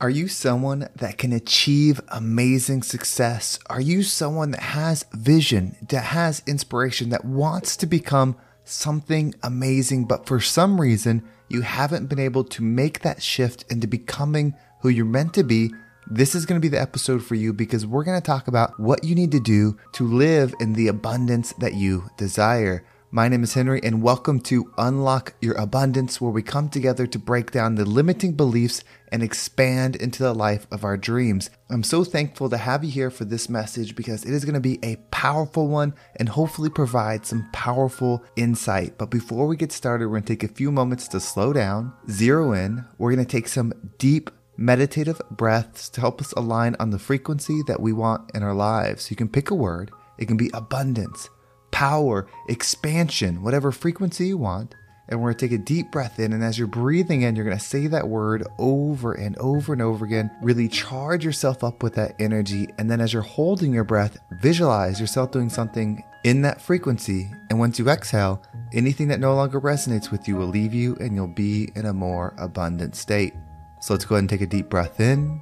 Are you someone that can achieve amazing success? Are you someone that has vision, that has inspiration, that wants to become something amazing, but for some reason you haven't been able to make that shift into becoming who you're meant to be? This is going to be the episode for you, because we're going to talk about what you need to do to live in the abundance that you desire. My name is Henry, and welcome to Unlock Your Abundance, where we come together to break down the limiting beliefs and expand into the life of our dreams. I'm so thankful to have you here for this message, because it is going to be a powerful one and hopefully provide some powerful insight. But before we get started, we're going to take a few moments to slow down, zero in. We're going to take some deep meditative breaths to help us align on the frequency that we want in our lives. You can pick a word. It can be abundance, power, expansion, whatever frequency you want. And we're going to take a deep breath in. And as you're breathing in, you're going to say that word over and over and over again. Really charge yourself up with that energy. And then as you're holding your breath, visualize yourself doing something in that frequency. And once you exhale, anything that no longer resonates with you will leave you, and you'll be in a more abundant state. So let's go ahead and take a deep breath in.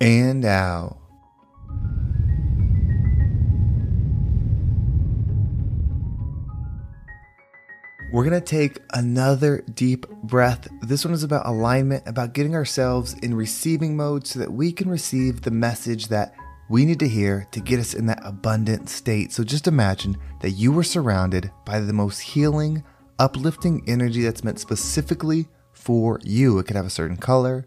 And out. We're going to take another deep breath. This one is about alignment, about getting ourselves in receiving mode so that we can receive the message that we need to hear to get us in that abundant state. So just imagine that you were surrounded by the most healing, uplifting energy that's meant specifically for you. It could have a certain color,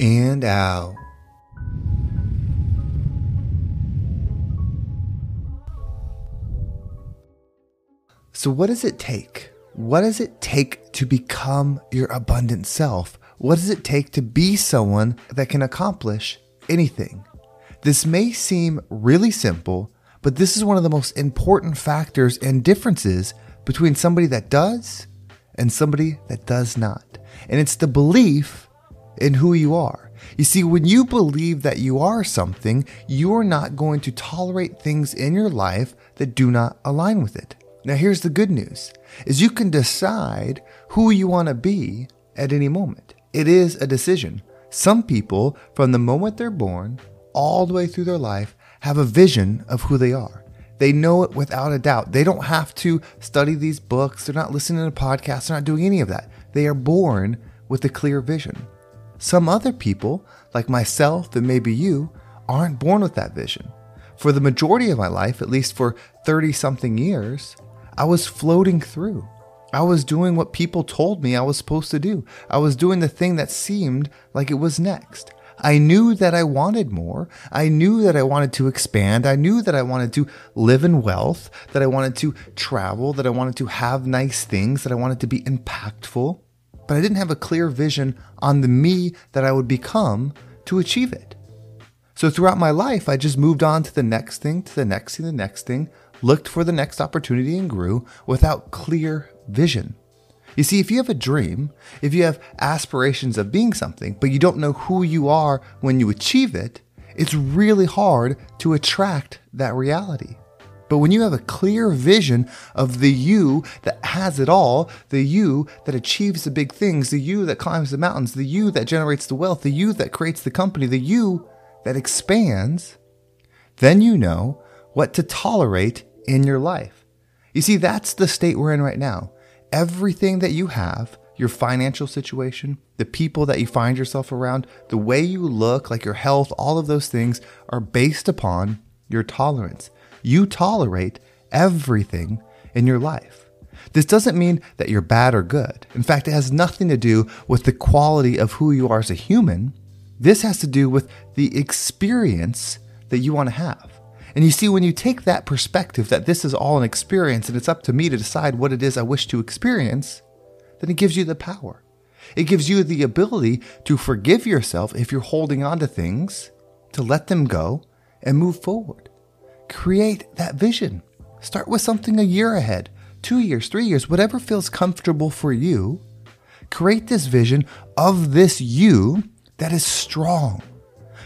And out. So what does it take? What does it take to become your abundant self? What does it take to be someone that can accomplish anything? This may seem really simple, but this is one of the most important factors and differences between somebody that does and somebody that does not. And it's the belief in who you are. You see, when you believe that you are something, you are not going to tolerate things in your life that do not align with it. Now, here's the good news, is you can decide who you want to be at any moment. It is a decision. Some people, from the moment they're born all the way through their life, have a vision of who they are. They know it without a doubt. They don't have to study these books. They're not listening to podcasts. They're not doing any of that. They are born with a clear vision. Some other people, like myself and maybe you, aren't born with that vision. For the majority of my life, at least for 30-something years, I was floating through. I was doing what people told me I was supposed to do. I was doing the thing that seemed like it was next. I knew that I wanted more. I knew that I wanted to expand. I knew that I wanted to live in wealth, that I wanted to travel, that I wanted to have nice things, that I wanted to be impactful. But I didn't have a clear vision on the me that I would become to achieve it. So throughout my life, I just moved on to the next thing, to the next thing, the next thing, looked for the next opportunity and grew without clear vision. You see, if you have a dream, if you have aspirations of being something, but you don't know who you are when you achieve it, it's really hard to attract that reality. But when you have a clear vision of the you that has it all, the you that achieves the big things, the you that climbs the mountains, the you that generates the wealth, the you that creates the company, the you that expands, then you know what to tolerate in your life. You see, that's the state we're in right now. Everything that you have, your financial situation, the people that you find yourself around, the way you look, like your health, all of those things are based upon your tolerance. You tolerate everything in your life. This doesn't mean that you're bad or good. In fact, it has nothing to do with the quality of who you are as a human. This has to do with the experience that you want to have. And you see, when you take that perspective that this is all an experience and it's up to me to decide what it is I wish to experience, then it gives you the power. It gives you the ability to forgive yourself if you're holding on to things, to let them go and move forward. Create that vision. Start with something a year ahead, 2 years, 3 years, whatever feels comfortable for you. Create this vision of this you that is strong,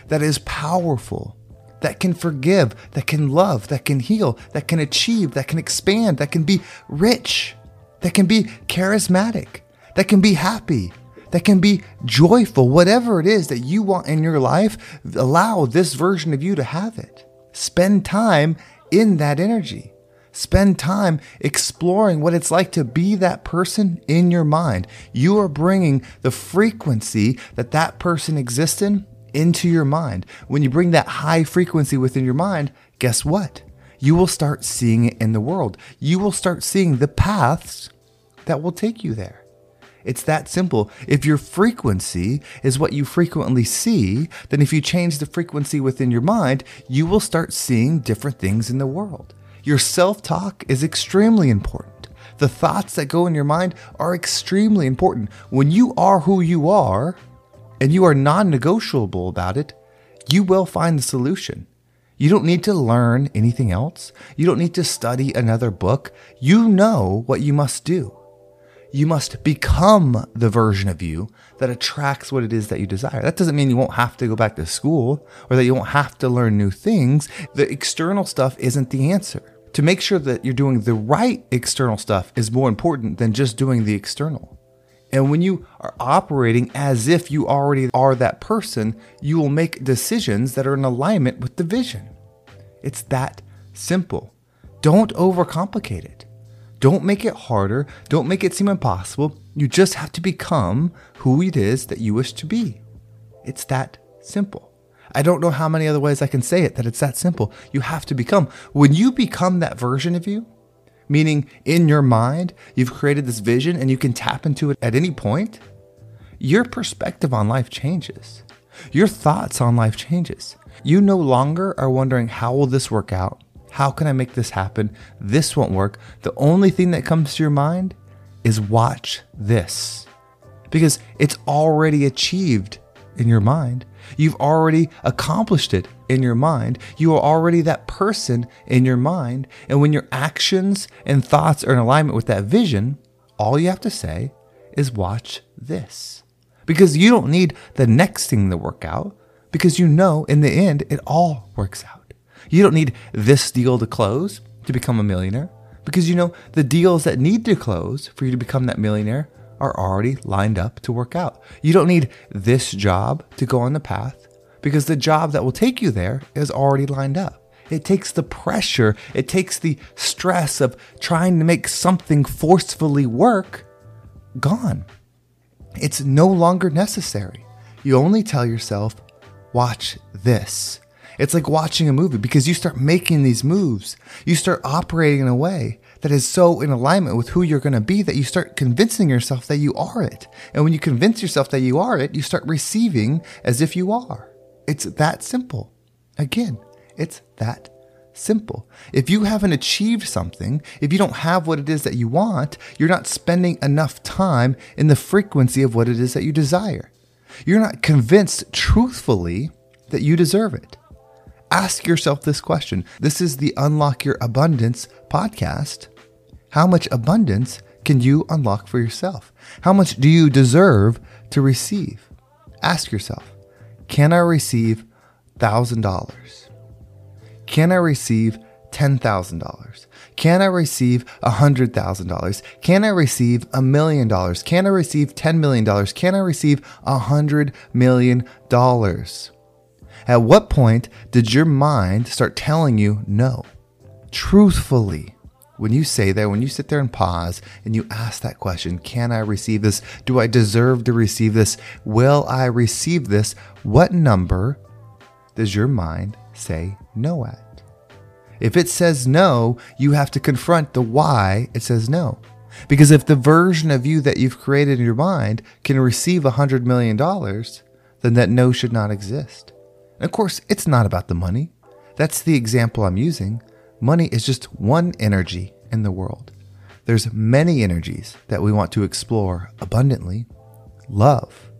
that is powerful, that can forgive, that can love, that can heal, that can achieve, that can expand, that can be rich, that can be charismatic, that can be happy, that can be joyful. Whatever it is that you want in your life, allow this version of you to have it. Spend time in that energy. Spend time exploring what it's like to be that person in your mind. You are bringing the frequency that that person exists in into your mind. When you bring that high frequency within your mind, guess what? You will start seeing it in the world. You will start seeing the paths that will take you there. It's that simple. If your frequency is what you frequently see, then if you change the frequency within your mind, you will start seeing different things in the world. Your self-talk is extremely important. The thoughts that go in your mind are extremely important. When you are who you are, and you are non-negotiable about it, you will find the solution. You don't need to learn anything else. You don't need to study another book. You know what you must do. You must become the version of you that attracts what it is that you desire. That doesn't mean you won't have to go back to school or that you won't have to learn new things. The external stuff isn't the answer. To make sure that you're doing the right external stuff is more important than just doing the external. And when you are operating as if you already are that person, you will make decisions that are in alignment with the vision. It's that simple. Don't overcomplicate it. Don't make it harder. Don't make it seem impossible. You just have to become who it is that you wish to be. It's that simple. I don't know how many other ways I can say it, that it's that simple. You have to become. When you become that version of you, meaning in your mind, you've created this vision and you can tap into it at any point, your perspective on life changes. Your thoughts on life changes. You no longer are wondering, how will this work out? How can I make this happen? This won't work. The only thing that comes to your mind is watch this, because it's already achieved in your mind. You've already accomplished it in your mind. You are already that person in your mind. And when your actions and thoughts are in alignment with that vision, all you have to say is watch this. Because you don't need the next thing to work out, because you know in the end it all works out. You don't need this deal to close to become a millionaire, because you know the deals that need to close for you to become that millionaire are already lined up to work out. You don't need this job to go on the path, because the job that will take you there is already lined up. It takes the pressure, it takes the stress of trying to make something forcefully work gone. It's no longer necessary. You only tell yourself, watch this. It's like watching a movie, because you start making these moves. You start operating in a way that is so in alignment with who you're going to be that you start convincing yourself that you are it. And when you convince yourself that you are it, you start receiving as if you are. It's that simple. Again, it's that simple. If you haven't achieved something, if you don't have what it is that you want, you're not spending enough time in the frequency of what it is that you desire. You're not convinced truthfully that you deserve it. Ask yourself this question. This is the Unlock Your Abundance podcast. How much abundance can you unlock for yourself? How much do you deserve to receive? Ask yourself, can I receive $1,000? Can I receive $10,000? Can I receive $100,000? Can I receive $1 million? Can I receive $10 million? Can I receive $100 million? At what point did your mind start telling you no? Truthfully, when you say that, when you sit there and pause and you ask that question, can I receive this? Do I deserve to receive this? Will I receive this? What number does your mind say no at? If it says no, you have to confront the why it says no. Because if the version of you that you've created in your mind can receive $100 million, then that no should not exist. And of course, it's not about the money. That's the example I'm using. Money is just one energy in the world. There's many energies that we want to explore abundantly. Love,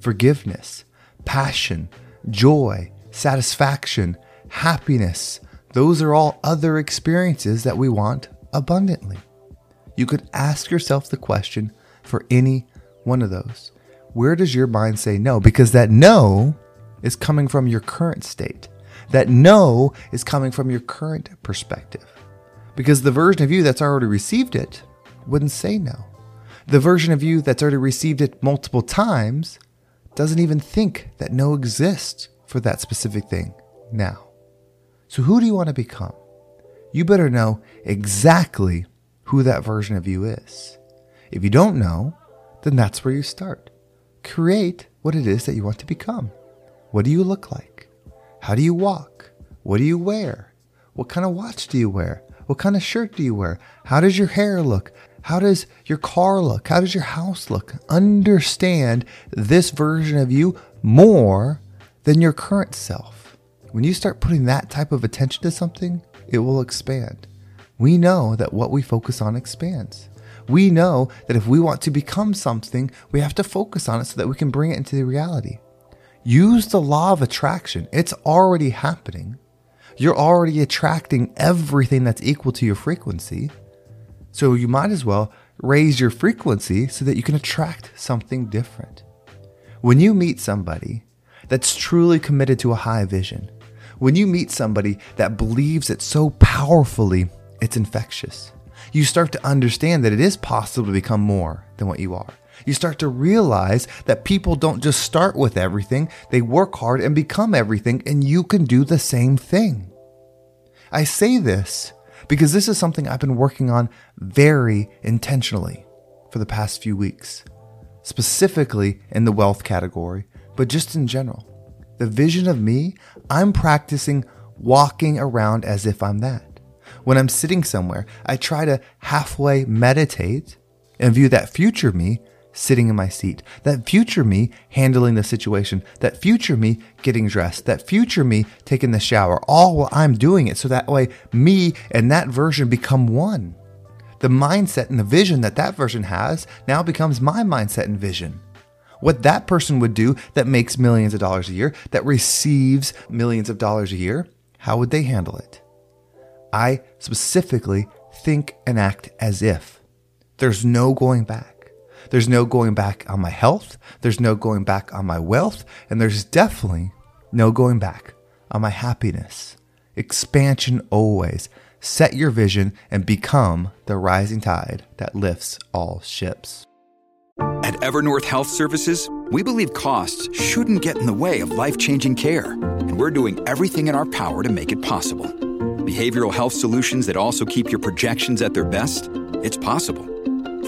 forgiveness, passion, joy, satisfaction, happiness. Those are all other experiences that we want abundantly. You could ask yourself the question for any one of those. Where does your mind say no? Because that no is coming from your current state. That no is coming from your current perspective. Because the version of you that's already received it wouldn't say no. The version of you that's already received it multiple times doesn't even think that no exists for that specific thing now. So who do you want to become? You better know exactly who that version of you is. If you don't know, then that's where you start. Create what it is that you want to become. What do you look like? How do you walk? What do you wear? What kind of watch do you wear? What kind of shirt do you wear? How does your hair look? How does your car look? How does your house look? Understand this version of you more than your current self. When you start putting that type of attention to something, it will expand. We know that what we focus on expands. We know that if we want to become something, we have to focus on it so that we can bring it into the reality. Use the law of attraction. It's already happening. You're already attracting everything that's equal to your frequency. So you might as well raise your frequency so that you can attract something different. When you meet somebody that's truly committed to a high vision, when you meet somebody that believes it so powerfully, it's infectious. You start to understand that it is possible to become more than what you are. You start to realize that people don't just start with everything, they work hard and become everything, and you can do the same thing. I say this because this is something I've been working on very intentionally for the past few weeks, specifically in the wealth category, but just in general. The vision of me, I'm practicing walking around as if I'm that. When I'm sitting somewhere, I try to halfway meditate and view that future me sitting in my seat, that future me handling the situation, that future me getting dressed, that future me taking the shower, all while I'm doing it. So that way me and that version become one. The mindset and the vision that that version has now becomes my mindset and vision. What that person would do that makes millions of dollars a year, that receives millions of dollars a year, how would they handle it? I specifically think and act as if. There's no going back. There's no going back on my health. There's no going back on my wealth. And there's definitely no going back on my happiness. Expansion always. Set your vision and become the rising tide that lifts all ships. At Evernorth Health Services, we believe costs shouldn't get in the way of life-changing care. And we're doing everything in our power to make it possible. Behavioral health solutions that also keep your projections at their best? It's possible.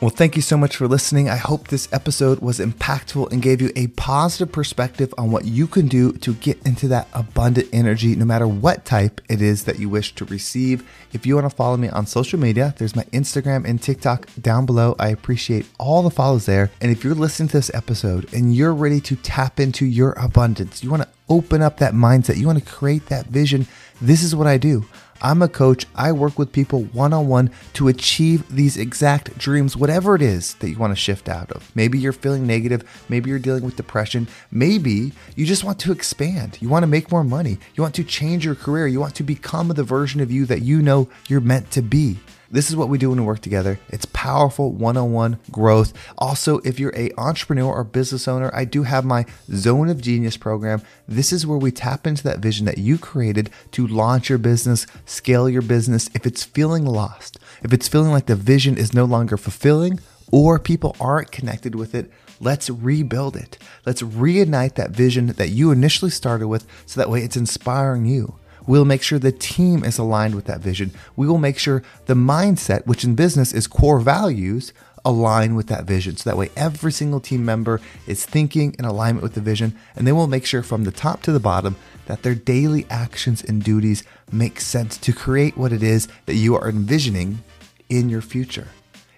Well, thank you so much for listening. I hope this episode was impactful and gave you a positive perspective on what you can do to get into that abundant energy, no matter what type it is that you wish to receive. If you want to follow me on social media, there's my Instagram and TikTok down below. I appreciate all the follows there. And if you're listening to this episode and you're ready to tap into your abundance, you want to open up that mindset, you want to create that vision, this is what I do. I'm a coach. I work with people one-on-one to achieve these exact dreams, whatever it is that you want to shift out of. Maybe you're feeling negative. Maybe you're dealing with depression. Maybe you just want to expand. You want to make more money. You want to change your career. You want to become the version of you that you know you're meant to be. This is what we do when we work together. It's powerful one-on-one growth. Also, if you're an entrepreneur or business owner, I do have my Zone of Genius program. This is where we tap into that vision that you created to launch your business, scale your business. If it's feeling lost, if it's feeling like the vision is no longer fulfilling or people aren't connected with it, let's rebuild it. Let's reignite that vision that you initially started with so that way it's inspiring you. We'll make sure the team is aligned with that vision. We will make sure the mindset, which in business is core values, align with that vision. So that way every single team member is thinking in alignment with the vision. And then we'll make sure from the top to the bottom that their daily actions and duties make sense to create what it is that you are envisioning in your future.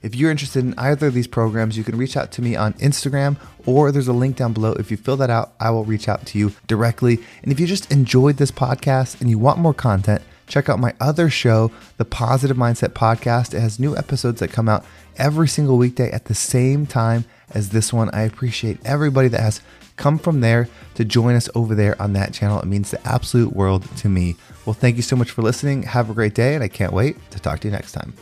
If you're interested in either of these programs, you can reach out to me on Instagram, or there's a link down below. If you fill that out, I will reach out to you directly. And if you just enjoyed this podcast and you want more content, check out my other show, The Positive Mindset Podcast. It has new episodes that come out every single weekday at the same time as this one. I appreciate everybody that has come from there to join us over there on that channel. It means the absolute world to me. Well, thank you so much for listening. Have a great day, and I can't wait to talk to you next time.